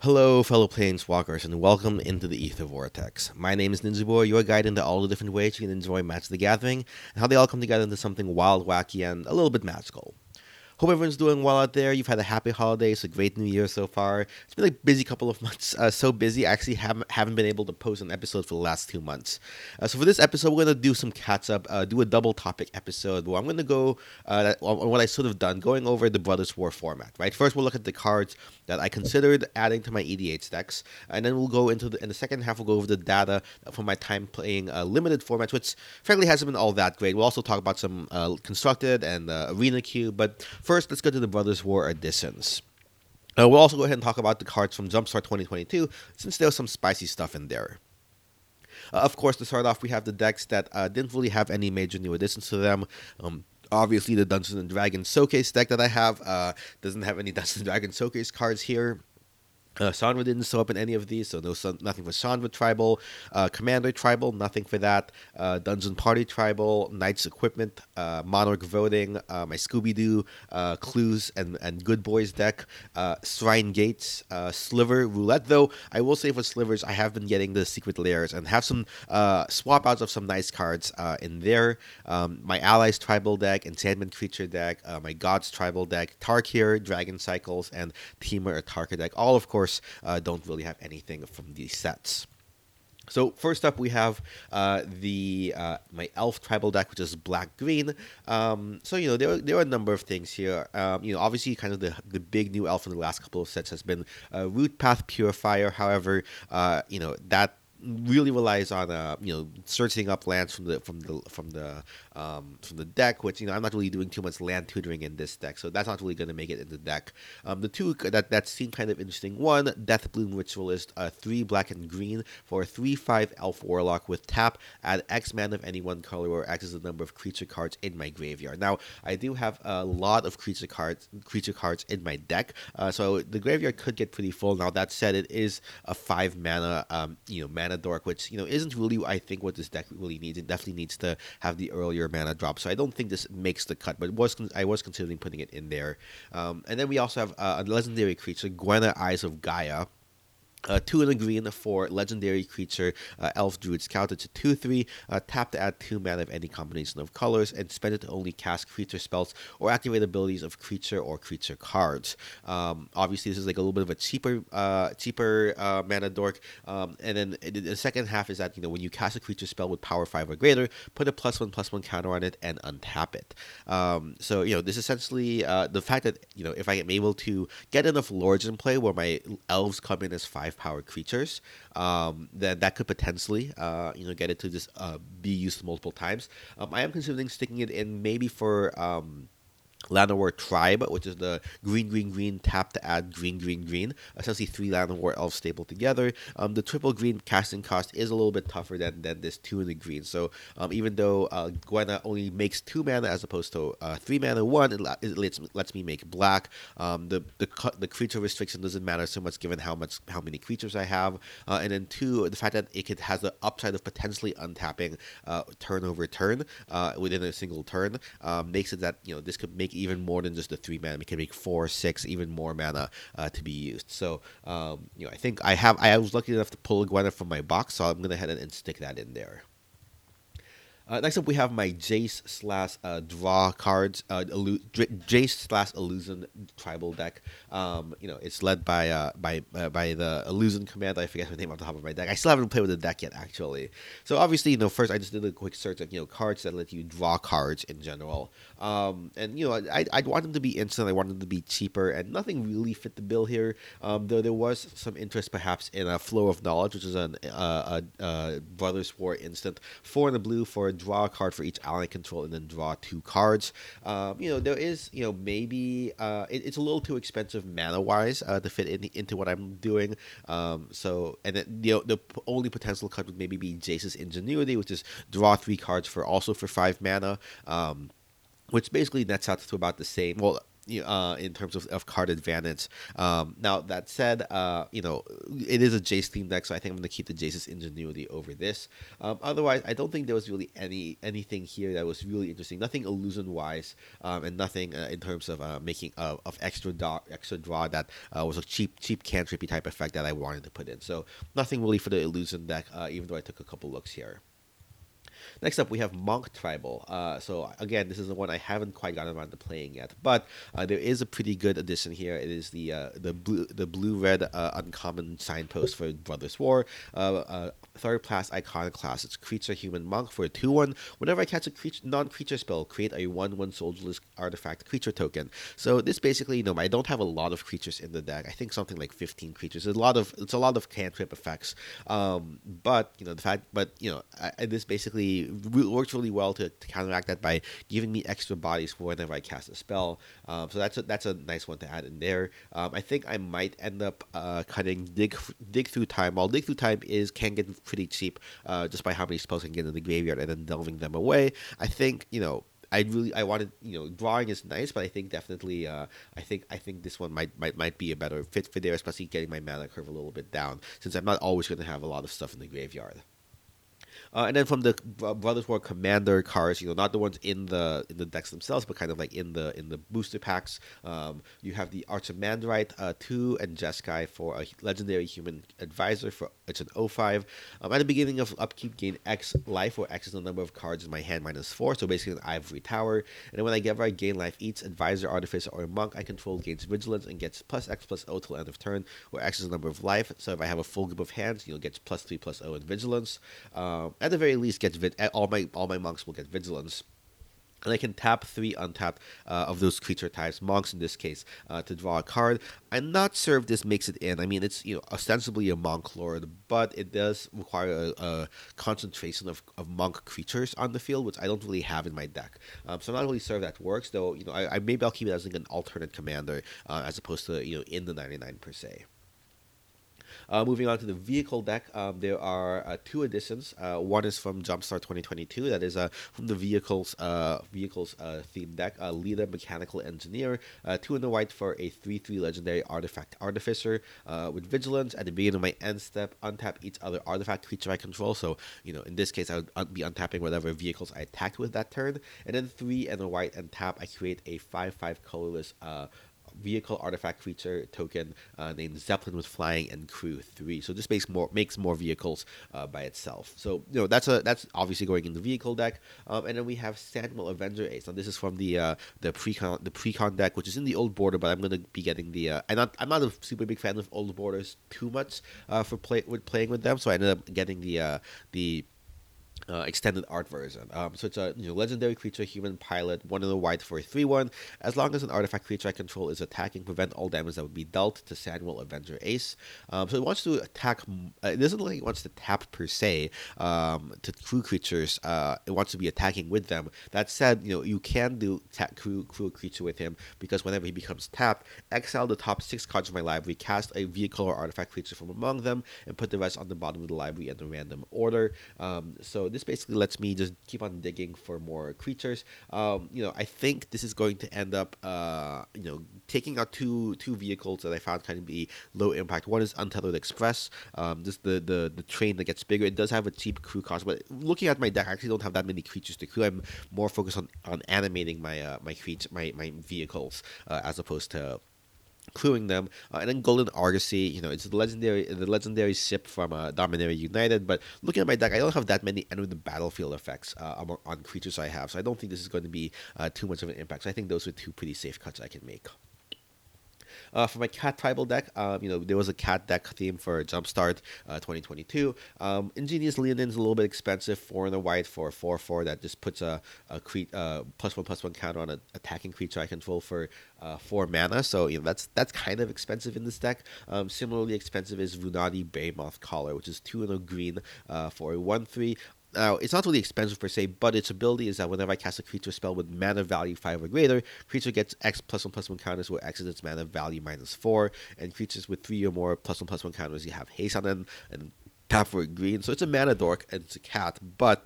Hello, fellow Planeswalkers, and welcome into the Aether Vortex. My name is Ninja Boy, your guide into all the different ways you can enjoy Magic: The Gathering, and how they all come together into something wild, wacky, and a little bit magical. Hope everyone's doing well out there. You've had a happy holiday, it's a great new year so far. It's been a busy couple of months, so busy I actually haven't been able to post an episode for the last 2 months. So for this episode, we're going to do some catch-up, do a double-topic episode where I'm going to go on what I sort of done, going over the Brothers War format, right? First, we'll look at the cards that I considered adding to my EDH decks, and then we'll go into in the second half, we'll go over the data from my time playing limited formats, which frankly hasn't been all that great. We'll also talk about some constructed and arena queue, but first, let's go to the Brothers War editions. We'll also go ahead and talk about the cards from Jumpstart 2022, since there's some spicy stuff in there. Of course, to start off, we have the decks that didn't really have any major new additions to them. Obviously, the Dungeons & Dragons Showcase deck that I have doesn't have any Dungeons & Dragons Showcase cards here. Sandra didn't show up in any of these, so nothing for Sandra Tribal. Commander Tribal, nothing for that. Dungeon Party Tribal, Knight's Equipment, Monarch Voting, my Scooby Doo, Clues, and Good Boys deck. Shrine Gates, Sliver Roulette, though I will say for Slivers, I have been getting the Secret Lairs and have some swap outs of some nice cards in there. My Allies Tribal deck, Enchantment Creature deck, my Gods Tribal deck, Tarkir, Dragon Cycles, and Temur Atarka deck. All, of course, don't really have anything from these sets. So first up, we have my Elf Tribal deck, which is black-green. So, you know, there are a number of things here. You know, obviously, kind of the big new Elf in the last couple of sets has been Root Path Purifier. However, you know, that really relies on you know, searching up lands from the deck, which, you know, I'm not really doing too much land tutoring in this deck, so that's not really going to make it in the deck. The two that seem kind of interesting: one, Deathbloom Ritualist, 3 black and green for a 3/5 Elf Warlock with tap, add X mana of any one color or X is the number of creature cards in my graveyard. Now, I do have a lot of creature cards in my deck, so the graveyard could get pretty full. Now, that said, it is a 5 mana you know, mana dork, which, you know, isn't really, I think, what this deck really needs. It definitely needs to have the earlier mana drop, so I don't think this makes the cut, but I was considering putting it in there. And then we also have a legendary creature, Gwenna, Eyes of Gaia. 2 and a green for legendary creature, Elf Druid Scout. It's a 2/3, tap to add 2 mana of any combination of colors, and spend it to only cast creature spells or activate abilities of creature or creature cards. Obviously, this is like a little bit of a cheaper mana dork. And then the second half is that, you know, when you cast a creature spell with power 5 or greater, put a +1/+1 counter on it and untap it. So, you know, this essentially the fact that, you know, if I am able to get enough lords in play where my elves come in as 5-power creatures, then that could potentially, you know, get it to just be used multiple times. I am considering sticking it in maybe for Land of War Tribe, which is the green, tap to add green. Essentially 3 Land of War elves stapled together. The triple green casting cost is a little bit tougher than this 2 and a green. So even though Gwenna only makes 2 mana as opposed to 3 mana, one, it lets me make black. The creature restriction doesn't matter so much given how many creatures I have. And then two, the fact that it has the upside of potentially untapping turn over turn within a single turn makes it that, you know, this could make even more than just the 3 mana. We can make 4, 6, even more mana to be used. So you know, I think I was lucky enough to pull Gwenna from my box, so I'm gonna head and stick that in there. Next up, we have my Jace slash Illusion tribal deck. You know, it's led by the Illusion commander. I forget her name off the top of my deck. I still haven't played with the deck yet, actually. So obviously, you know, first I just did a quick search of, you know, cards that let you draw cards in general. And, you know, I'd want them to be instant. I want them to be cheaper, and nothing really fit the bill here. Though there was some interest, perhaps, in a Flow of Knowledge, which is a Brothers War instant. 4 and a blue for draw a card for each ally control, and then draw 2 cards. You know, there is, you know, maybe it's a little too expensive mana wise to fit into what I'm doing. So, and then, you know, the only potential cut would maybe be Jace's Ingenuity, which is draw 3 cards for 5 mana, which basically nets out to about the same. Well, in terms of card advantage. Now that said, it is a Jace themed deck, so I think I'm going to keep the Jace's Ingenuity over this. Otherwise, I don't think there was really anything here that was really interesting. Nothing illusion wise, and nothing in terms of making of extra draw that was a cheap cantrippy type effect that I wanted to put in. So nothing really for the illusion deck, even though I took a couple looks here. Next up, we have Monk Tribal. So again, this is the one I haven't quite gotten around to playing yet, but there is a pretty good addition here. It is the blue-red uncommon signpost for Brothers War. Third class iconoclast. It's creature human monk for a 2/1. Whenever I catch a non-creature spell, create a 1/1 soldierless artifact creature token. So this basically, I don't have a lot of creatures in the deck. I think something like 15 creatures. It's a lot of cantrip effects. This basically works really well to counteract that by giving me extra bodies for whenever I cast a spell. So that's a nice one to add in there. I think I might end up cutting dig through time. While Dig Through Time can get pretty cheap just by how many spells I can get in the graveyard and then delving them away. I think, drawing is nice, but I think definitely I think this one might be a better fit for there, especially getting my mana curve a little bit down, since I'm not always going to have a lot of stuff in the graveyard. And then from the Brothers War Commander cards, not the ones in the decks themselves, but kind of like in the booster packs, you have the Archer Mandrite 2 and Jeskai for a legendary human advisor. It's an 0/5. At the beginning of upkeep, gain X life, where X is the number of cards in my hand minus 4, so basically an ivory tower. And then whenever I gain life, each advisor, artificer, or monk I control gains vigilance and gets +X +0 till end of turn, where X is the number of life. So if I have a full group of hands, gets +3 +0 in vigilance. At the very least, all my monks will get vigilance. And I can tap 3 untapped of those creature types, monks in this case, to draw a card. I'm not sure if this makes it in. I mean, it's ostensibly a monk lord, but it does require a concentration of monk creatures on the field, which I don't really have in my deck. So I'm not really sure if that works, though. Maybe I'll keep it as like an alternate commander as opposed to in the 99 per se. Moving on to the vehicle deck, there are two additions. One is from Jumpstart 2022. That is from the vehicles theme deck. Leader Mechanical Engineer, 2 in the white for a 3/3 legendary artifact artificer with vigilance. At the beginning of my end step, untap each other artifact creature I control. So in this case, I would be untapping whatever vehicles I attacked with that turn. And then 3 in the white and tap. I create a 5/5 colorless vehicle artifact creature token named Zeppelin with flying and crew 3. So this makes more vehicles by itself. So that's obviously going in the vehicle deck. And then we have Sandwell Avenger Ace. Now this is from the precon deck, which is in the old border. But I'm going to be getting the I'm not a super big fan of old borders too much playing with them. So I ended up getting the extended art version. So it's a legendary creature, human pilot, 1 in the white for a 3/1. As long as an artifact creature I control is attacking, prevent all damage that would be dealt to Sandwell Avenger Ace. So it wants to attack. It doesn't look like it wants to tap per se to crew creatures. It wants to be attacking with them. That said, you can do crew a creature with him, because whenever he becomes tapped, exile the top 6 cards of my library, cast a vehicle or artifact creature from among them, and put the rest on the bottom of the library in a random order. So this basically lets me just keep on digging for more creatures. I think this is going to end up, taking out two vehicles that I found kind of be low impact. One is Untethered Express, just the train that gets bigger. It does have a cheap crew cost, but looking at my deck, I actually don't have that many creatures to crew. I'm more focused on animating my vehicles as opposed to crewing them. And then Golden Argosy, it's the legendary ship from Dominaria United, but looking at my deck, I don't have that many end of the battlefield effects on creatures I have, so I don't think this is going to be too much of an impact. So I think those are two pretty safe cuts I can make. For my Cat Tribal deck, there was a Cat deck theme for Jumpstart 2022. Ingenious Leonin's a little bit expensive, 4 in the white for a 4/4 that just puts a +1/+1 counter on an attacking creature I control for 4 mana. So that's kind of expensive in this deck. Similarly expensive is Vunadi Baymoth Collar, which is 2 in a green for a 1/3. Now, it's not really expensive per se, but its ability is that whenever I cast a creature spell with mana value 5 or greater, creature gets X +1/+1 counters where X is its mana value minus 4, and creatures with 3 or more +1/+1 counters, you have haste on them and tap for a green. So it's a mana dork and it's a cat, but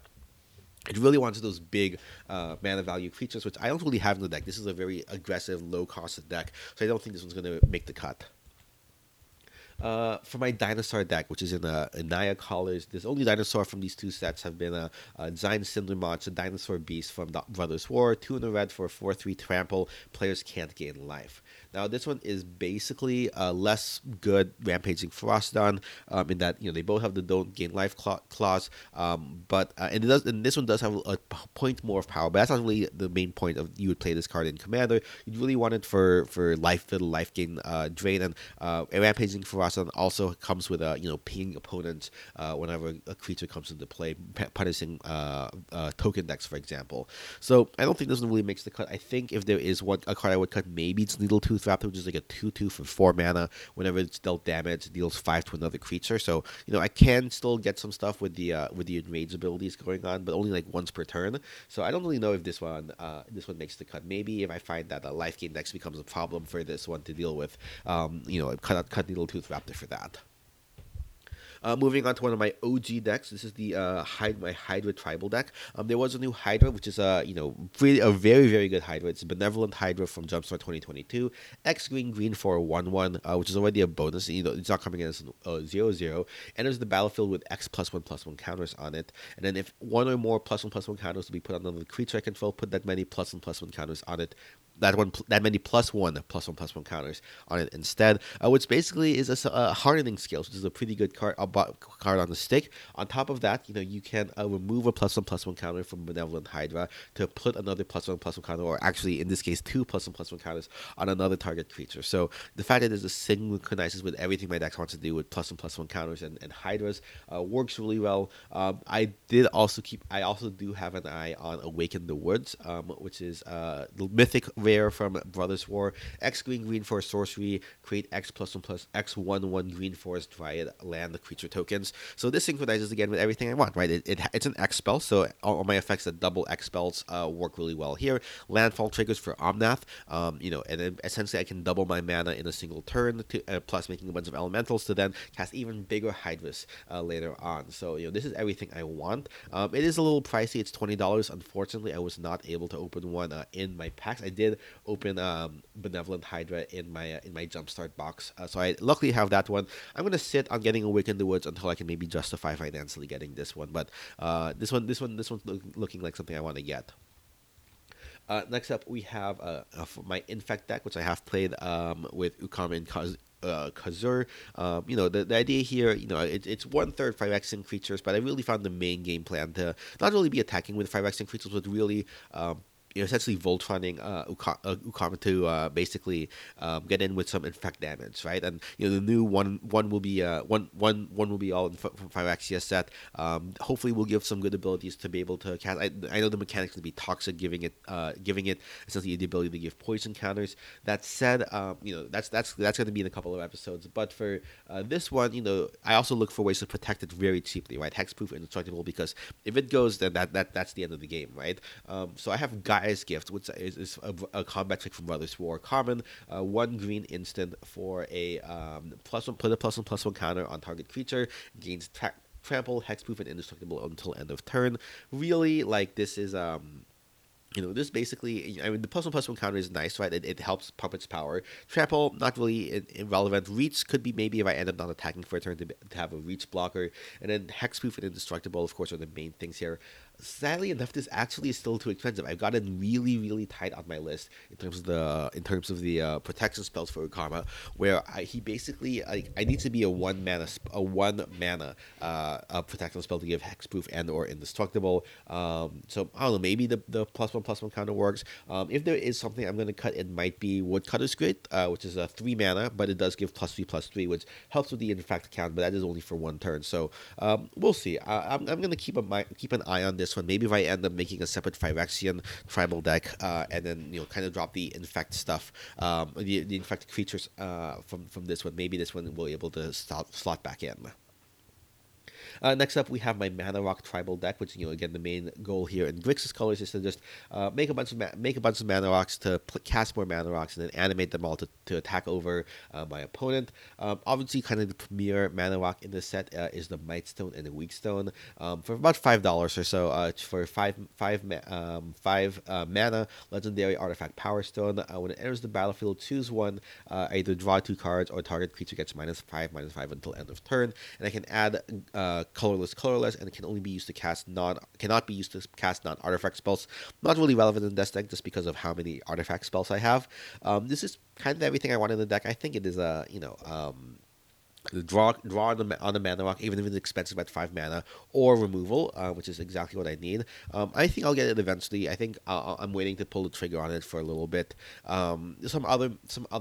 It really wants those big mana value creatures, which I don't really have in the deck. This is a very aggressive, low-cost deck, so I don't think this one's going to make the cut. For my dinosaur deck, which is in Anaya College, this only dinosaur from these two sets have been a Zine Cindermont, a dinosaur beast from Brothers War, 2 in a red for a 4/3 trample. Players can't gain life. Now, this one is basically a less good Rampaging Ferocidon in that, you know, they both have the don't gain life clause, and this one does have a point more of power, but that's not really the main point of you would play this card in Commander. You'd really want it for life, little life gain drain, and a Rampaging Ferocidon also comes with a, you know, pinging opponents whenever a creature comes into play, punishing token decks, for example. So I don't think this one really makes the cut. I think if there is a card I would cut, maybe it's Needletooth Raptor, which is like a 2/2 for 4 mana. Whenever it's dealt damage, it deals 5 to another creature. So, you know, I can still get some stuff with the enrage abilities going on, but only like once per turn. So I don't really know if this one makes the cut. Maybe if I find that a life gain next becomes a problem for this one to deal with, you know, cut Needletooth Raptor for that. Moving on to one of my OG decks, this is the my Hydra Tribal deck. There was a new Hydra, which is a very, very good Hydra. It's Benevolent Hydra from Jumpstart 2022. X-green for a 1/1, which is already a bonus. You know, it's not coming in as a 0/0. Enters the battlefield with X +1/+1 counters on it. And then if one or more +1/+1 counters will be put on another creature I control, put that many +1/+1 counters on it. That many +1/+1 counters on it instead, which basically is a Hardening Scales, which is a pretty good card on the stick. On top of that, you know, you can remove a +1/+1 counter from Benevolent Hydra to put another +1/+1 counter, or actually in this case 2 +1/+1 counters on another target creature. So the fact that there's a synchronizes with everything my deck wants to do with +1/+1 counters and Hydras works really well. I also do have an eye on Awaken the Woods, which is the mythic rare from Brothers War. X-green for sorcery, create X +1/+ X/1/1 Green Forest Dryad land creature tokens. So this synchronizes again with everything I want, right? It's an X spell, so all my effects that double X spells work really well here. Landfall triggers for Omnath, you know, and then essentially I can double my mana in a single turn, plus making a bunch of elementals to then cast even bigger Hydras later on. So, you know, this is everything I want. It is a little pricey. It's $20. Unfortunately, I was not able to open one in my packs. I did open Benevolent Hydra in my Jumpstart box, so I luckily have that one. I'm gonna sit on getting Awaken the Woods until I can maybe justify financially getting this one, but this one's looking like something I want to get. Next up, we have my Infect deck, which I have played with Ukama and Kazur. You know, the idea here, you know, it's 1/3 Phyrexian creatures, but I really found the main game plan to not really be attacking with Phyrexian creatures, but really essentially Voltroning Ukama to basically get in with some infect damage, right? And, you know, the new one will be all in from Phyrexia set. Hopefully, will give some good abilities to be able to cast. I know the mechanics would be toxic, giving it essentially the ability to give poison counters. That said, you know, that's going to be in a couple of episodes. But for this one, you know, I also look for ways to protect it very cheaply, right? Hexproof, indestructible, because if it goes, then that's the end of the game, right? So I have Gaia's Gift, which is a combat trick from Brothers War. Common, 1 green instant for a +1, put a +1/+1 counter on target creature, gains trample, hexproof, and indestructible until end of turn. Really, like, this is you know, this basically, I mean, the +1/+1 counter is nice, right? It helps pump its power. Trample, not really irrelevant. Reach could be maybe if I end up not attacking for a turn to have a reach blocker. And then hexproof and indestructible, of course, are the main things here. Sadly enough, this actually is still too expensive. I've gotten really, really tight on my list in terms of the protection spells for Ukama, where he basically need to be a one mana protection spell to give hexproof and or indestructible. So I don't know. Maybe the +1/+1 counter works. If there is something I'm gonna cut, it might be Woodcutter's Grit, which is a 3 mana, but it does give +3/+3, which helps with the infect count, but that is only for 1 turn. So we'll see. I'm gonna keep an eye on this one. Maybe if I end up making a separate Phyrexian tribal deck, and then, you know, kind of drop the infect stuff, the infect creatures from this one, maybe this one will be able to slot back in. Next up, we have my Mana Rock Tribal deck, which, you know, again, the main goal here in Grixis colors is to just make a bunch of Mana Rocks to cast more Mana Rocks and then animate them all to attack over my opponent. Obviously, kind of the premier Mana Rock in this set is the Mightstone and the Weakstone for about $5 or so. For five mana, legendary artifact Power Stone. When it enters the battlefield, choose one. Either draw two cards or target creature gets -5/-5 until end of turn. And I can add colorless, and it can only be used to cast non-artifact spells. Not really relevant in this deck just because of how many artifact spells I have. This is kind of everything I want in the deck. I think it is draw on the Mana Rock, even if it's expensive at 5 mana, or removal, which is exactly what I need. I think I'll get it eventually. I think I'm waiting to pull the trigger on it for a little bit. Some other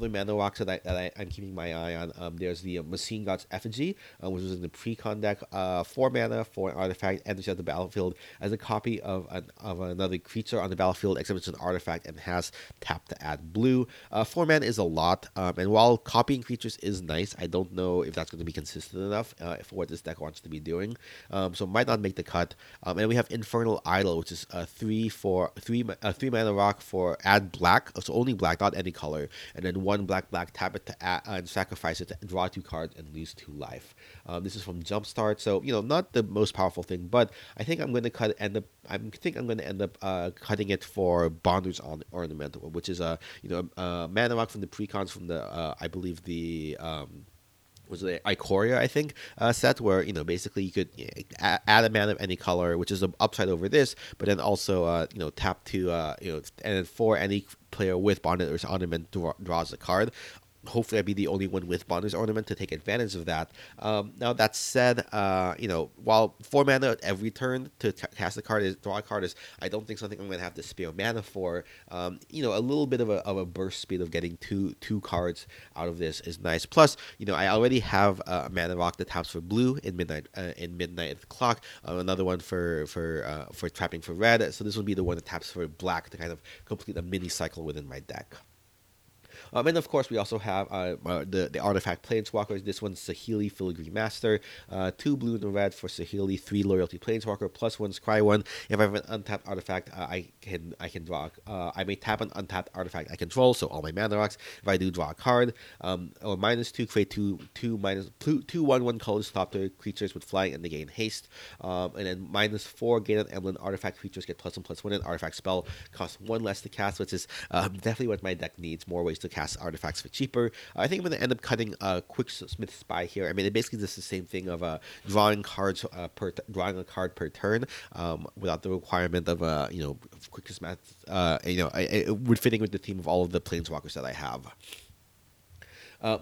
Mana Rocks that I'm keeping my eye on. There's the Machine God's Effigy, which was in the pre-con deck. 4 mana for an artifact, enters at the battlefield as a copy of another creature on the battlefield, except it's an artifact and has tap to add blue. 4 mana is a lot, and while copying creatures is nice, I don't know if that's going to be consistent enough for what this deck wants to be doing, so might not make the cut. And we have Infernal Idol, which is a three mana rock for add black, so only black, not any color, and then 1 black, tap it to add, and sacrifice it to draw 2 cards and lose 2 life. This is from Jumpstart, so you know, not the most powerful thing, but I think I'm going to end up cutting it for Bonders on Ornament, which is a mana rock from the precons from the I believe the. Was the Ikoria, I think, set, where, you know, basically you could add a mana of any color, which is an upside over this, but then also, tap to, and then for any player with Bonder's Ornament draws a card. Hopefully I'll be the only one with Bonder's Ornament to take advantage of that. Now, that said, while 4 mana at every turn to cast a card, draw a card, is, I don't think, something I'm going to have to spare mana for. A little bit of a burst speed of getting two cards out of this is nice. Plus, I already have a Mana Rock that taps for blue in midnight at the clock, another one for trapping for red, so this will be the one that taps for black to kind of complete a mini cycle within my deck. And of course, we also have the artifact Planeswalkers. This one's Saheeli, Filigree Master. 2 blue and a red for Saheeli, 3 loyalty Planeswalker, +1 scry 1. If I have an untapped artifact, I can draw. I may tap an untapped artifact I control, so all my Mana Rocks. If I do, draw a card. Or -2, create two 1/1 colors stopper creatures with flying and they gain haste. And then -4, gain an emblem. Artifact creatures get +1/+1. An artifact spell costs 1 less to cast, which is definitely what my deck needs. More ways to cast artifacts for cheaper. I think I'm going to end up cutting Quicksmith Spy here. I mean, it basically does the same thing of drawing a card per turn, without the requirement of Quicksmith. It would fit in with the theme of all of the Planeswalkers that I have.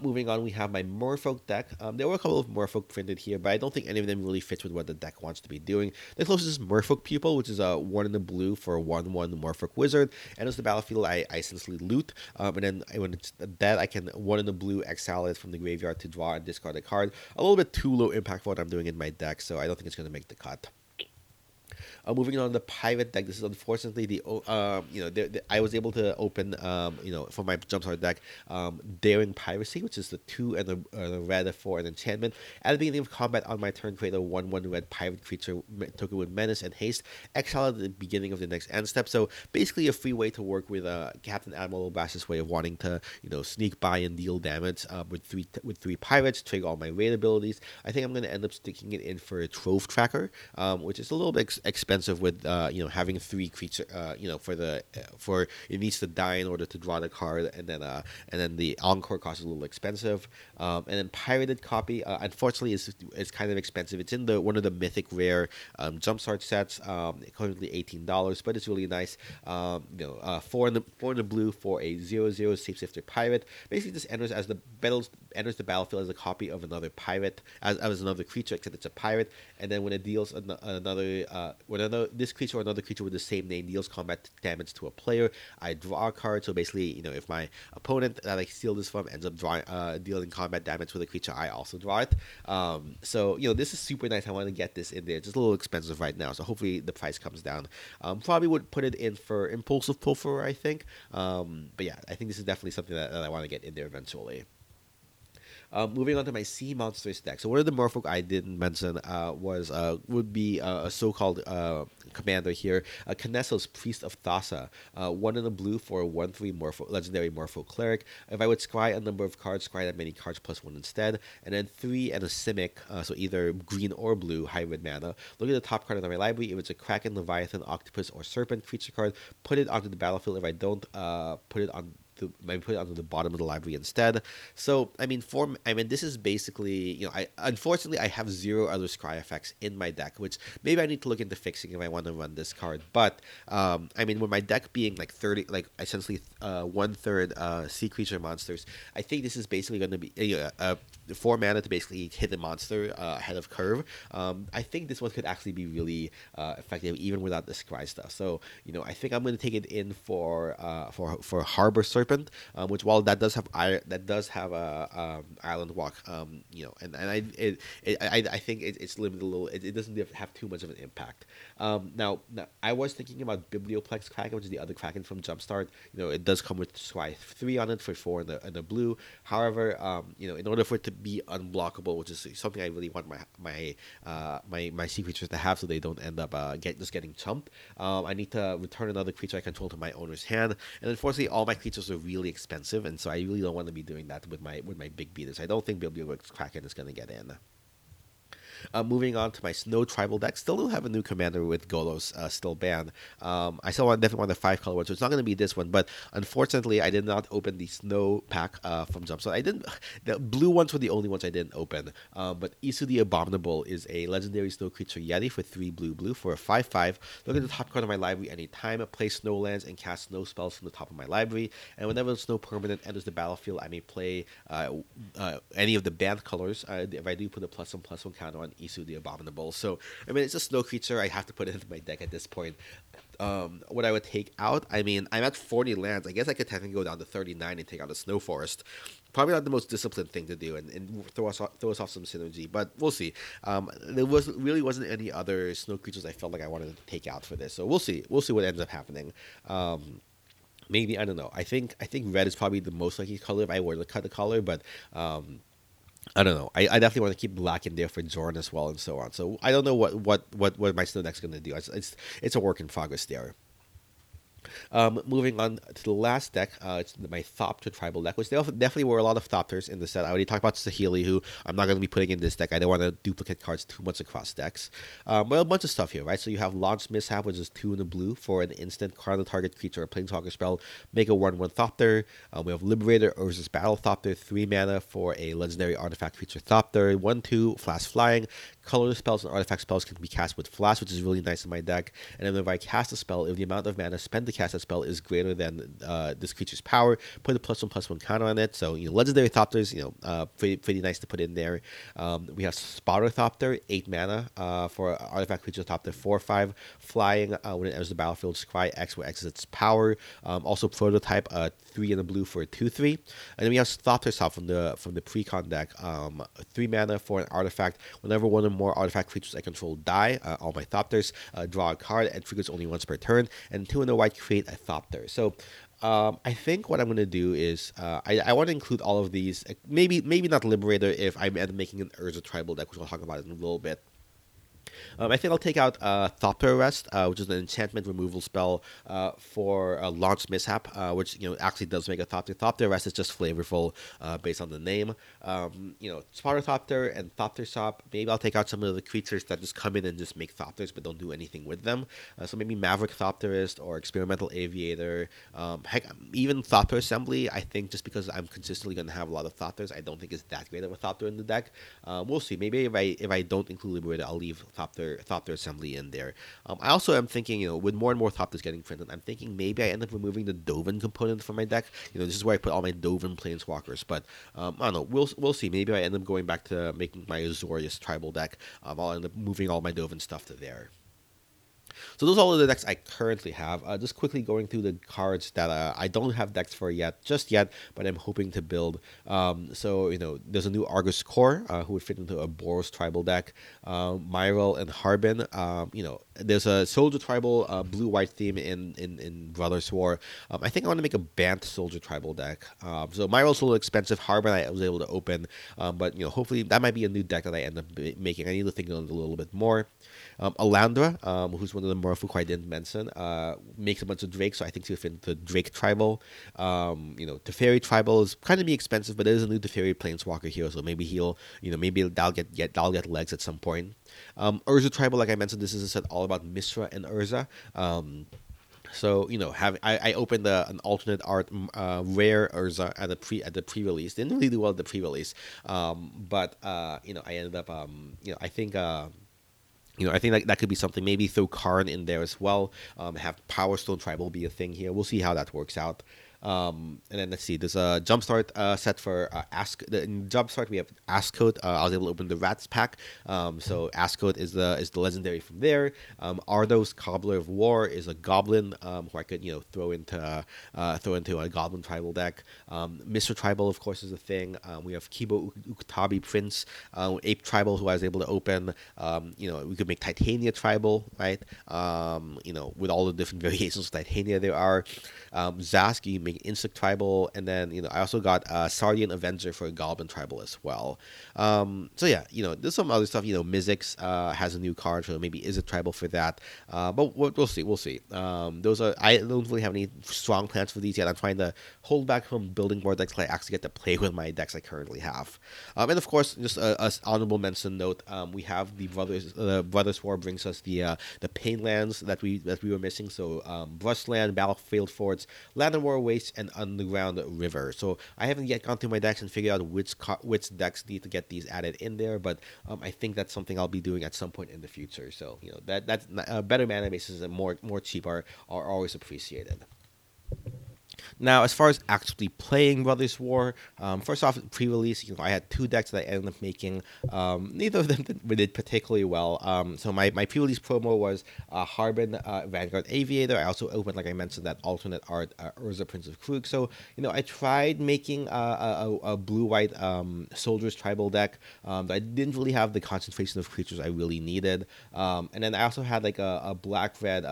Moving on, we have my Merfolk deck. There were a couple of Merfolk printed here, but I don't think any of them really fits with what the deck wants to be doing. The closest is Merfolk Pupil, which is a 1 in the blue for a 1/1 Merfolk Wizard. Enters the battlefield, I senselessly loot, and then when it's dead, I can 1 in the blue exile it from the graveyard to draw and discard a card. A little bit too low impact for what I'm doing in my deck, so I don't think it's going to make the cut. Moving on to the Pirate deck, this is unfortunately I was able to open for my Jumpstart deck Daring Piracy, which is the 2 and the red for an enchantment. At the beginning of combat on my turn, create a 1/1 red pirate creature token with menace and haste. Exile at the beginning of the next end step. So basically a free way to work with Captain Admiral Obash's way of wanting to sneak by and deal damage with three pirates. Trigger all my raid abilities. I think I'm going to end up sticking it in for a Trove Tracker, which is a little bit expensive with having 3 creature for it needs to die in order to draw the card, and then the encore cost is a little expensive, and then Pirated Copy unfortunately is kind of expensive. It's in the one of the mythic rare Jumpstart sets, currently $18, but it's really nice. 4 in the blue for a 0/0 shapeshifter pirate. Basically just enters the battlefield as a copy of another pirate, as another creature, except it's a pirate, and then when it deals this creature or another creature with the same name deals combat damage to a player, I draw a card. So basically, if my opponent that I steal this from ends up dealing combat damage with a creature, I also draw it. This is super nice. I want to get this in there. It's just a little expensive right now, so hopefully the price comes down. Probably would put it in for Impulsive Pilferer, I think. But yeah, I think this is definitely something that I want to get in there eventually. Moving on to my sea monsters deck. So one of the Merfolk I didn't mention would be a so-called commander here, Knessel's Priest of Thassa. 1 in the blue for 1/3 Merfolk, legendary Merfolk cleric. If I would scry a number of cards, scry that many cards +1 instead, and then 3 and a Simic, so either green or blue, hybrid mana. Look at the top card of my library. If it's a Kraken, Leviathan, Octopus, or Serpent creature card, put it onto the battlefield. If I don't, put it onto the bottom of the library instead. So this is basically, I have 0 other scry effects in my deck, which maybe I need to look into fixing if I want to run this card. But with my deck being essentially 1/3 sea creature monsters, I think this is basically going to be 4 mana to basically hit the monster ahead of curve. I think this one could actually be really effective even without the scry stuff. So I think I'm going to take it in for Harbor Serpent, which while that does have a island walk, I think it's limited a little. It doesn't have too much of an impact. Now I was thinking about Biblioplex Kraken, which is the other Kraken from Jumpstart. It does come with scry 3 on it for 4 in the blue. However, in order for it to be unblockable, which is something I really want my sea creatures to have, so they don't end up getting chumped. I need to return another creature I control to my owner's hand, and unfortunately, all my creatures are really expensive, and so I really don't want to be doing that with my big beaters. I don't think Biblioplex Kraken is going to get in. Moving on to my Snow Tribal deck, still don't have a new commander with Golos still banned. I still definitely want the 5-color one, so it's not going to be this one. But unfortunately, I did not open the Snow pack from Jumpstart. I didn't. The blue ones were the only ones I didn't open. But Isu the Abominable is a legendary snow creature Yeti for 3 blue for a 5/5. Look at the top card of my library any time. Play snow lands and cast snow spells from the top of my library. And whenever the snow permanent enters the battlefield, I may play any of the banned colors. If I do, put a +1/+1 counter on Isu the Abominable. So, it's a snow creature. I have to put it into my deck at this point. What I would take out, I'm at 40 lands. I guess I could technically go down to 39 and take out a Snow Forest. Probably not the most disciplined thing to do, and throw us off some synergy, but we'll see. There really wasn't any other snow creatures I felt like I wanted to take out for this, so we'll see. We'll see what ends up happening. Maybe, I don't know. I think red is probably the most likely color if I were to cut the color, but... I don't know. I definitely want to keep black in there for Jorn as well and so on. So I don't know what my snow deck's going to do. It's a work in progress there. Moving on to the last deck, it's my Thopter Tribal deck, which definitely were a lot of Thopters in the set. I already talked about Saheeli, who I'm not going to be putting in this deck. I don't want to duplicate cards too much across decks. A bunch of stuff here, right? So you have Launch Mishap, which is 2 in the blue for an instant. Card on the target creature or planeswalker spell, make a 1/1 Thopter. We have Liberator Urza's Battle Thopter, 3 mana for a legendary artifact creature Thopter, 1/2 flash flying. Color spells and artifact spells can be cast with flash, which is really nice in my deck. And then if I cast a spell, if the amount of mana spent to cast that spell is greater than this creature's power, put a +1/+1 counter on it. So legendary Thopters, pretty nice to put in there. We have Spotter Thopter, 8 mana for artifact creature Thopter, 4/5 flying. When it enters the battlefield, scry X, where X is its power. Also Prototype, 3 in the blue for a 2/3. And then we have Thopter's Hop from the pre-con deck, 3 mana for an artifact. Whenever one or more artifact creatures I control die, all my Thopters, draw a card, and triggers only once per turn. And 2 in the white, create a Thopter. So I think what I'm going to do is I want to include all of these, maybe not Liberator if I'm making an Urza Tribal deck, which we'll talk about in a little bit. I think I'll take out Thopter Arrest, which is an enchantment removal spell for a Launch Mishap, which actually does make a Thopter. Thopter Arrest is just flavorful based on the name. Spotter Thopter and Thopter Shop. Maybe I'll take out some of the creatures that just come in and just make Thopters but don't do anything with them. So maybe Maverick Thopterist or Experimental Aviator. Heck, even Thopter Assembly. I think just because I'm consistently going to have a lot of Thopters, I don't think it's that great of a Thopter in the deck. We'll see. Maybe if I don't include Liberator, I'll leave Thopter Assembly in there. I also am thinking, with more and more Thopters getting printed, I'm thinking maybe I end up removing the Dovahkiin component from my deck. This is where I put all my Dovahkiin Planeswalkers, but I don't know. We'll see. Maybe I end up going back to making my Azorius Tribal deck. I'll end up moving all my Dovahkiin stuff to there. So those are all the decks I currently have. Just quickly going through the cards that I don't have decks for just yet, but I'm hoping to build. There's a new Argus Core who would fit into a Boros Tribal deck. Myral and Harbin. There's a Soldier Tribal blue-white theme in Brothers War. I think I want to make a Bant Soldier Tribal deck. So Myral's a little expensive. Harbin I was able to open, but hopefully that might be a new deck that I end up making. I need to think on it a little bit more. Alandra, who's one of the Morph who I didn't mention, makes a bunch of Drakes, so I think she'll fit into Drake Tribal. Teferi Tribal is kind of be expensive, but there is a new Teferi Planeswalker here, so maybe that'll get legs at some point. Urza Tribal, like I mentioned, this is a set all about Misra and Urza. I opened an alternate art rare Urza at the pre-release. Didn't really do well at the pre-release, but I ended up I think that could be something. Maybe throw Karn in there as well. Have Power Stone Tribal be a thing here. We'll see how that works out. And then let's see. There's a Jumpstart set for Jumpstart. We have Ascot. I was able to open the Rats pack. So Ascot is the legendary from there. Ardos, Cobbler of War, is a goblin who I could throw into a goblin tribal deck. Mr. Tribal, of course, is a thing. We have Kibo Uktabi Prince, Ape Tribal, who I was able to open. We could make Titania Tribal, right? With all the different variations of Titania there are. Zask, you make Insect Tribal, and then I also got Sardian Avenger for a Goblin Tribal as well. There's some other stuff. Mizzix has a new card, so maybe is a Tribal for that. But we'll see. I don't really have any strong plans for these yet. I'm trying to hold back from building more decks till I actually get to play with my decks I currently have. And of course, just an honorable mention note. We have the Brothers. Brothers War brings us the Painlands that we were missing. So Brushland, Battlefield Forts, Land of War Waste, and Underground River. So I haven't yet gone through my decks and figured out which decks need to get these added in there, but I think that's something I'll be doing at some point in the future. So that's better mana bases and more cheap are always appreciated. Now, as far as actually playing Brothers War, first off, pre-release, I had two decks that I ended up making. Neither of them did particularly well. So my pre-release promo was Harbin Vanguard Aviator. I also opened, like I mentioned, that alternate art Urza Prince of Krug. So, I tried making a blue-white Soldiers Tribal deck. But I didn't really have the concentration of creatures I really needed. And then I also had like a black-red,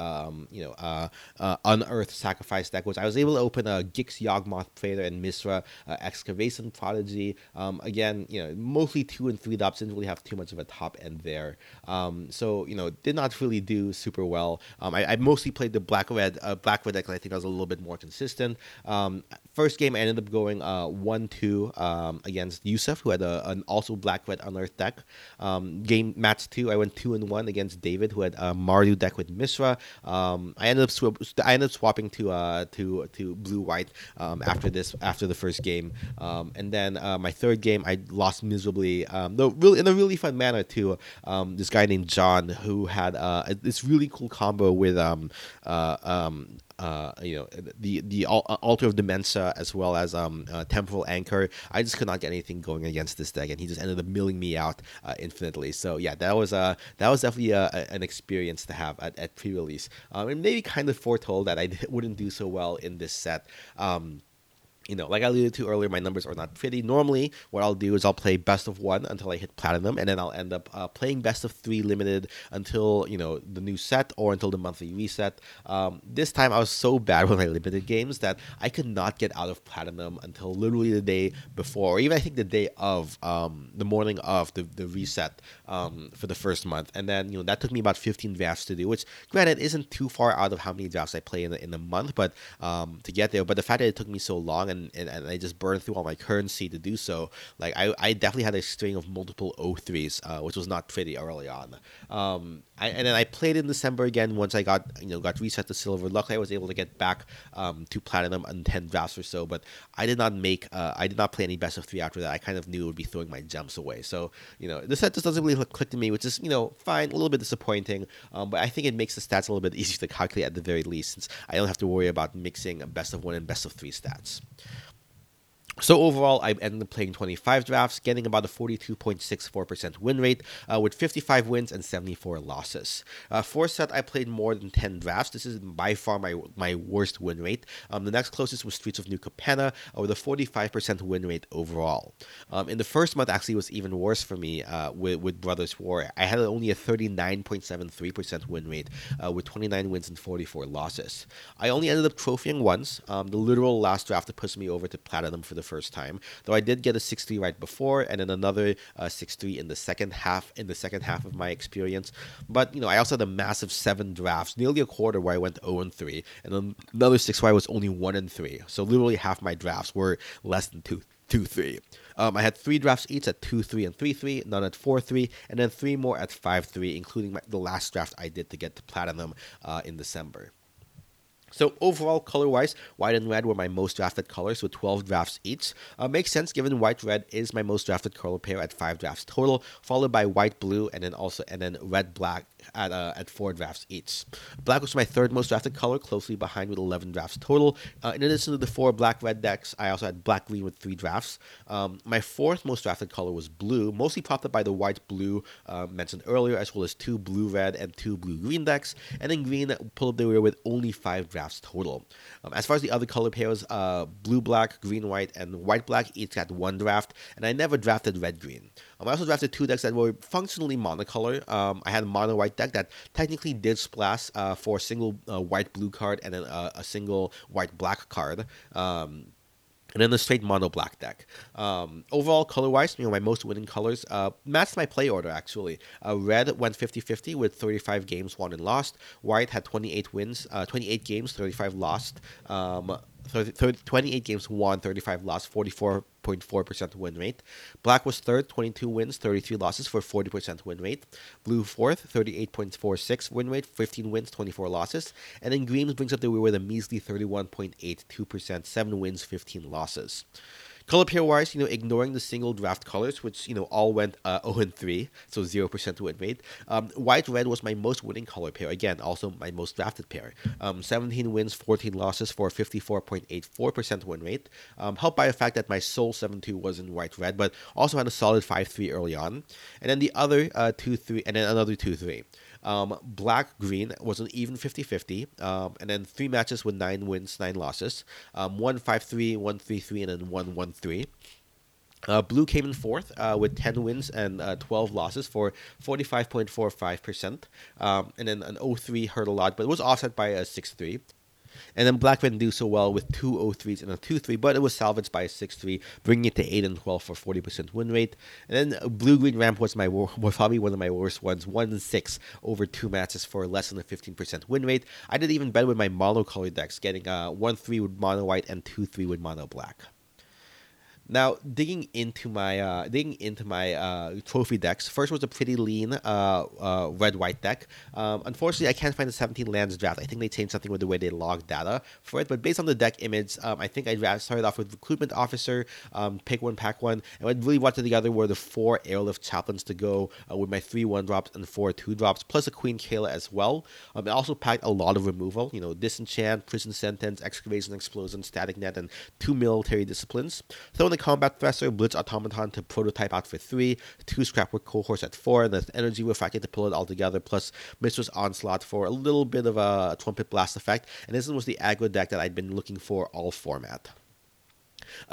Unearthed Sacrifice deck, which I was able to open Gix Yawgmoth Praetor and Misra Excavation Prodigy. Mostly 2 and 3 drops, didn't really have too much of a top end there. Did not really do super well. I mostly played the black red deck because I think I was a little bit more consistent. First game I ended up going 1-2 against Yusef, who had an also black red unearthed deck. Match 2 I went 2-1 against David, who had a Mardu deck with Misra. I ended up swapping to blue white after the first game, and then my third game I lost miserably, though really in a really fun manner to this guy named John, who had this really cool combo with the Altar of Dementia as well as Temporal Anchor. I just could not get anything going against this deck, and he just ended up milling me out infinitely. So that was definitely an experience to have at pre-release. And maybe kind of foretold that I wouldn't do so well in this set. Like I alluded to earlier, my numbers are not pretty. Normally, what I'll do is I'll play best of 1 until I hit platinum, and then I'll end up playing best of 3 limited until, the new set or until the monthly reset. This time, I was so bad with my limited games that I could not get out of platinum until literally the day before, or even I think the day of, the morning of the reset for the first month. And then, that took me about 15 drafts to do, which, granted, isn't too far out of how many drafts I play in a month, but to get there. But the fact that it took me so long, and I just burned through all my currency to do so. Like I definitely had a string of multiple 0-3s, which was not pretty early on. And then I played in December again once I got reset to silver. Luckily, I was able to get back to platinum in 10 drafts or so. But I did not play any best of 3 after that. I kind of knew it would be throwing my gems away. So the set just doesn't really click to me, which is fine, a little bit disappointing. But I think it makes the stats a little bit easier to calculate at the very least, since I don't have to worry about mixing best of 1 and best of 3 stats. So overall, I ended up playing 25 drafts, getting about a 42.64% win rate with 55 wins and 74 losses. For set, I played more than 10 drafts. This is by far my worst win rate. The next closest was Streets of New Capenna with a 45% win rate overall. In the first month, actually, it was even worse for me with Brothers War. I had only a 39.73% win rate with 29 wins and 44 losses. I only ended up trophying once, the literal last draft that pushed me over to Platinum for the first time, though I did get a 6-3 right before and then another 6-3 in the second half of my experience. But I also had a massive 7 drafts, nearly a quarter, where I went 0-3, and then another 6 where I was only 1-3. So literally half my drafts were less than 2-3. I had 3 drafts each at 2-3 and 3-3, none at 4-3, and then 3 more at 5-3, including the last draft I did to get to Platinum in December. So overall, color-wise, white and red were my most drafted colors with 12 drafts each. Makes sense given white-red is my most drafted color pair at 5 drafts total, followed by white-blue and then red-black at 4 drafts each. Black was my third most drafted color, closely behind with 11 drafts total. In addition to the 4 black-red decks, I also had black-green with 3 drafts. My fourth most drafted color was blue, mostly propped up by the white-blue mentioned earlier, as well as 2 blue-red and 2 blue-green decks, and then green pulled up the rear with only 5 drafts total. As far as the other color pairs, blue-black, green-white, and white-black each got 1 draft, and I never drafted red-green. I also drafted 2 decks that were functionally monocolor. I had a mono-white deck that technically did splash for a single white-blue card and then a single white-black card. And then the straight mono-black deck. Overall, color-wise, my most winning colors matched my play order, actually. Red went 50-50 with 35 games won and lost. White had 28 games, 35 lost. 28 games won, 35 lost, 44.4% win rate. Black was third, 22 wins, 33 losses for 40% win rate. Blue fourth, 38.46 win rate, 15 wins, 24 losses. And then green brings up the rear with a measly 31.82%, 7 wins, 15 losses. Color pair wise, ignoring the single draft colors, which all went 0-3, so 0% win rate. White red was my most winning color pair, again also my most drafted pair. 17 wins, 14 losses for 54.84% win rate. Helped by the fact that my soul 7-2 was in white red, but also had a solid 5-3 early on, and then the other 2-3, and then another 2-3. Black green was an even 50-50, and then 3 matches with 9 wins, 9 losses. 1-5-3, 1-3-3, and then 1-1-3. Blue came in fourth with 10 wins and 12 losses for 45.45%, and then an 0-3 hurt a lot, but it was offset by a 6-3. And then black didn't do so well with 2 0-3s and a 2-3, but it was salvaged by a 6-3, bringing it to 8 and 12 for 40% win rate. And then blue-green ramp was probably one of my worst ones, 1-6 over 2 matches for less than a 15% win rate. I did even better with my mono-colored decks, getting 1-3 with mono-white and 2-3 with mono-black. Now, digging into my trophy decks, first was a pretty lean red-white deck. Unfortunately, I can't find the 17 lands draft. I think they changed something with the way they log data for it. But based on the deck image, I think I started off with Recruitment Officer, pick one, pack one. And what really brought to the other were the 4 Airlift Chaplains to go with my 3 1-drops and 4 2-drops, plus a Queen Kayla as well. It also packed a lot of removal, Disenchant, Prison Sentence, Excavation, Explosion, Static Net, and 2 military disciplines. Throw in the Combat Thresher, Blitz Automaton to prototype out for 3, 2 Scrapwork Cohorts at 4, and the Energy Refractor to pull it all together, plus Mistress Onslaught for a little bit of a Trumpet Blast effect, and this was the aggro deck that I'd been looking for all format.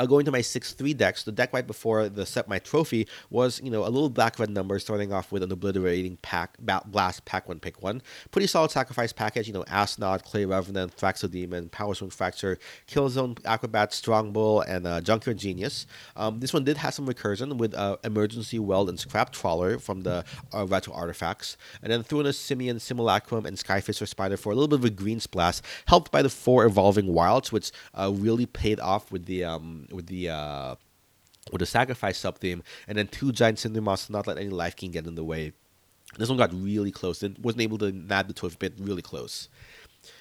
Going to my 6-3 decks, the deck right before the set my trophy was, a little black-red number, starting off with an Obliterating pack, Blast, Pack 1, Pick 1. Pretty solid sacrifice package, Asnod, Clay Revenant, Thraxodemon, Power Swing Fracture, Killzone, Acrobat, Strong Bull, and Junkyard Genius. This one did have some recursion with Emergency Weld and Scrap Trawler from the Retro Artifacts. And then threw in a Simian, Simulacrum, and Skyfisher Spider for a little bit of a green splash, helped by the 4 Evolving Wilds, which really paid off with the sacrifice sub theme, and then 2 giant cinder mobs to not let any life gain get in the way. This one got really close and wasn't able to nab the trophy bit really close.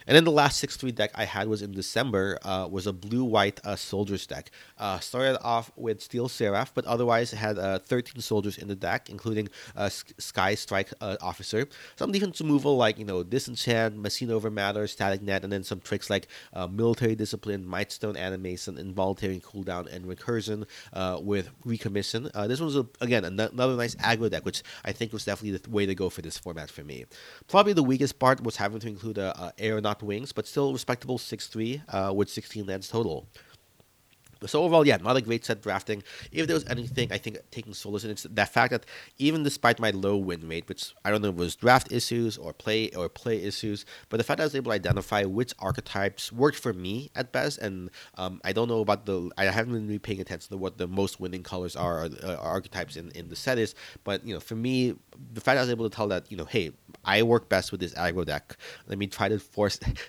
And then the last 6/3 deck I had was in December, was a blue-white soldiers deck. Started off with Steel Seraph, but otherwise had 13 soldiers in the deck, including Sky Strike Officer. Some defense removal like, you know, Disenchant, Messina Over Matter, Static Net, and then some tricks like Military Discipline, Mightstone Animation, Involuntary Cooldown, and Recursion with Recommission. This one was, again, another nice aggro deck, which I think was definitely the way to go for this format for me. Probably the weakest part was having to include Aeronaut Wings, but still respectable 6/3 with 16 lands total. So overall, yeah, not a great set drafting. If there was anything, I think taking solace in it's that fact that even despite my low win rate, which I don't know if it was draft issues or play issues, but the fact that I was able to identify which archetypes worked for me at best, and I don't know about I haven't been really paying attention to what the most winning colors are or archetypes in the set is, but you know, for me, the fact that I was able to tell that, you know, hey, I work best with this aggro deck. Let me try to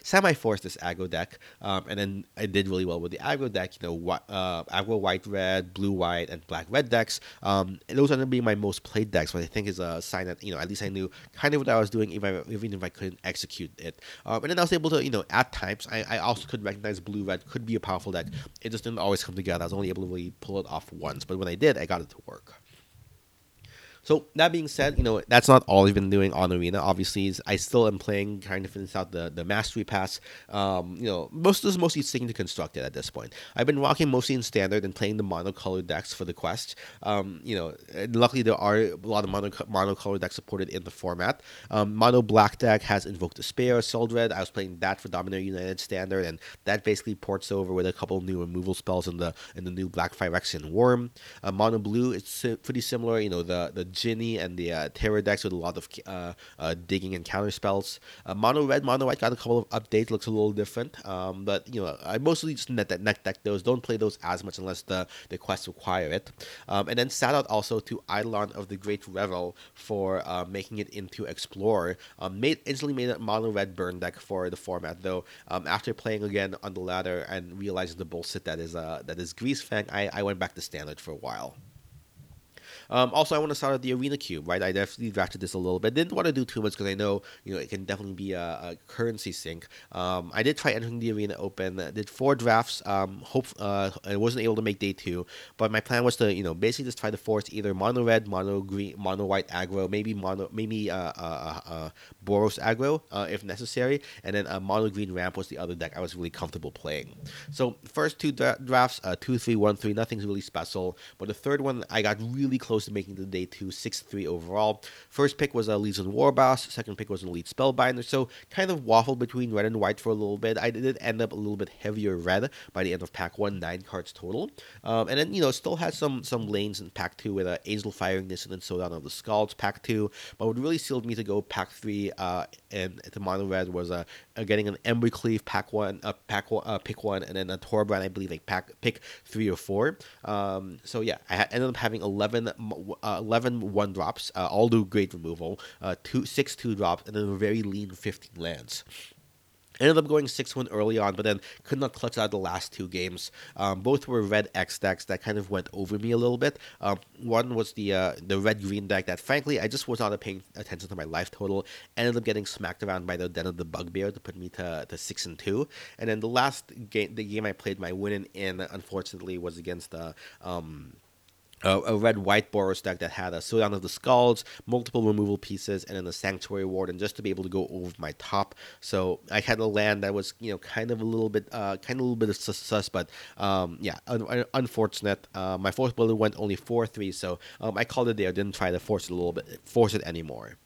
semi-force this aggro deck, and then I did really well with the aggro deck. You know, aggro white red, blue white, and black red decks. And those ended up being my most played decks, which I think is a sign that, you know, at least I knew kind of what I was doing, even if I couldn't execute it. And then I was able to, you know, at times I also could recognize blue red could be a powerful deck. It just didn't always come together. I was only able to really pull it off once, but when I did, I got it to work. So that being said, you know, that's not all I've been doing on Arena. Obviously, I still am playing, trying to finish out the Mastery Pass. You know, most of this is mostly sticking to Constructed at this point. I've been rocking mostly in Standard and playing the monocolored decks for the quest. You know, luckily there are a lot of monocolored decks supported in the format. Mono Black deck has Invoke Despair, Soul Dread. I was playing that for Dominaria United Standard, and that basically ports over with a couple new removal spells in the new Black Phyrexian Worm. Mono Blue is pretty similar. You know, the Jinny and the Terror decks with a lot of digging and counter spells. Mono red, mono white got a couple of updates. Looks a little different, but you know, I mostly just net deck those. Don't play those as much unless the quests require it. And then shout out also to Eidolon of the Great Revel for making it into Explorer. Instantly made a mono red burn deck for the format though. After playing again on the ladder and realizing the bullshit that is Greasefang, I went back to Standard for a while. Also, I want to start out the Arena Cube, right? I definitely drafted this a little bit. Didn't want to do too much because I know, you know, it can definitely be a currency sink. I did try entering the Arena Open. I did 4 drafts. I wasn't able to make day 2, but my plan was to, you know, basically just try to force either mono red, mono green, mono white aggro, maybe Boros aggro if necessary, and then a mono green ramp was the other deck I was really comfortable playing. So first 2 drafts, 2-3, 1-3, nothing's really special. But the third one, I got really close to making the day 2, 6-3 overall. First pick was a Legion Warboss. Second pick was an Elite Spellbinder. So kind of waffled between red and white for a little bit. I did end up a little bit heavier red by the end of pack 1, 9 cards total. And then, you know, still had some lanes in pack 2 with Azul Firing Dissonant, Sodan of the Scalds, pack 2. But what really sealed me to go pack 3 and to mono red was getting an Embercleave pick 1, and then a Torbrand, I believe, like pick 3 or 4. So yeah, I ended up having 11 1-drops, all do great removal, 6 2-drops, and then a very lean 15 lands. Ended up going 6-1 early on, but then could not clutch out the last 2 games. Both were red X decks that kind of went over me a little bit. One was the red-green deck that, frankly, I just was not paying attention to my life total. Ended up getting smacked around by the Den of the Bugbear to put me to 6-2. And then the last game, the game I played my win in, unfortunately, was against a red-white Boros deck that had a Sodan of the Scalds, multiple removal pieces, and then a Sanctuary Warden just to be able to go over my top. So I had a land that was, you know, kind of a little bit of sus, but yeah, unfortunate. My fourth bullet went only 4-3, so I called it there. Didn't try to force it anymore.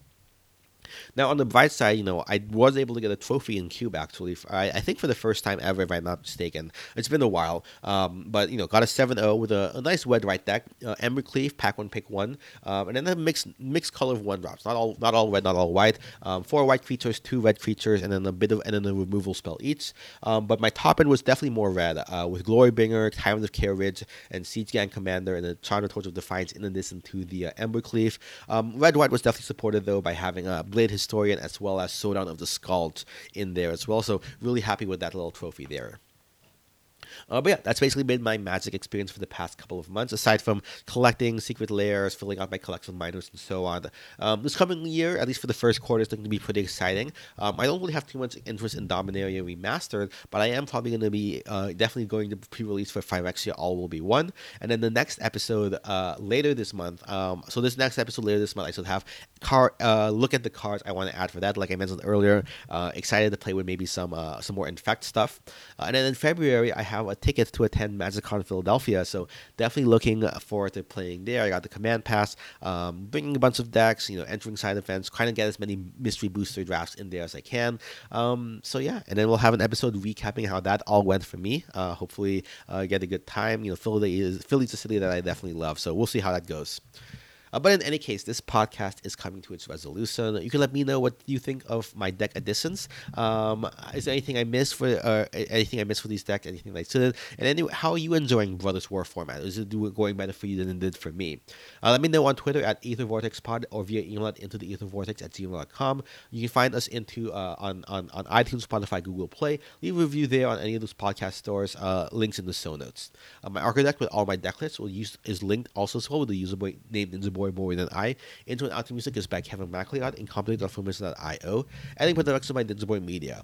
Now, on the bright side, you know, I was able to get a trophy in Cube, actually. I think for the first time ever, if I'm not mistaken. It's been a while. But, you know, got a 7-0 with a nice red-white deck. Embercleave, pack 1, pick 1. And then a mixed color of 1-drops. Not all red, not all white. 4 white creatures, 2 red creatures, and then a removal spell each. But my top end was definitely more red, with Glorybringer, Tyrant of Carriage, and Siege Gang Commander, and the Chandra Torch of Defiance in addition to the Embercleave. Red-white was definitely supported, though, by having a Blade Historian as well as Sodan of the Scald in there as well, so really happy with that little trophy there. But yeah, that's basically been my Magic experience for the past couple of months, aside from collecting Secret Lairs, filling out my collection of minors, and so on. This coming year, at least for the first quarter, is going to be pretty exciting. I don't really have too much interest in Dominaria Remastered, but I am probably going to be definitely going to pre-release for Phyrexia All Will Be One. And then the next episode later this month, so this next episode later this month, I should have look at the cards I want to add for that. Like I mentioned earlier, excited to play with maybe some more Infect stuff. And then in February, I have a ticket to attend MagicCon Philadelphia, so definitely looking forward to playing there. I got the Command Pass, bringing a bunch of decks, entering side events, trying to get as many mystery booster drafts in there as I can. So yeah, and then we'll have an episode recapping how that all went for me. Hopefully get a good time. Philly's a city that I definitely love, so we'll see how that goes. But in any case, this podcast is coming to its resolution. You can let me know what you think of my deck additions. Is there anything I missed for these decks? Anything that I shouldn't? And anyway, how are you enjoying Brothers War format? Is it going better for you than it did for me? Let me know on Twitter at Aether Vortex Pod or via email at intotheethervortex@gmail.com. You can find us on iTunes, Spotify, Google Play. Leave a review there on any of those podcast stores. Links in the show notes. My archetype with all my deck lists is linked also as well with the user named Ninja Boy more than I. Into and Out to Music is by Kevin MacLeod and Complete.Formation.io. Editing production by Ninja Boy Media.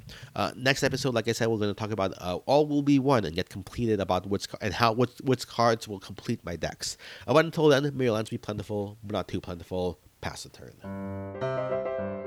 Next episode, like I said, we're going to talk about All Will Be One and get completed about which cards will complete my decks. But until then, may your lands be plentiful, but not too plentiful. Pass the turn.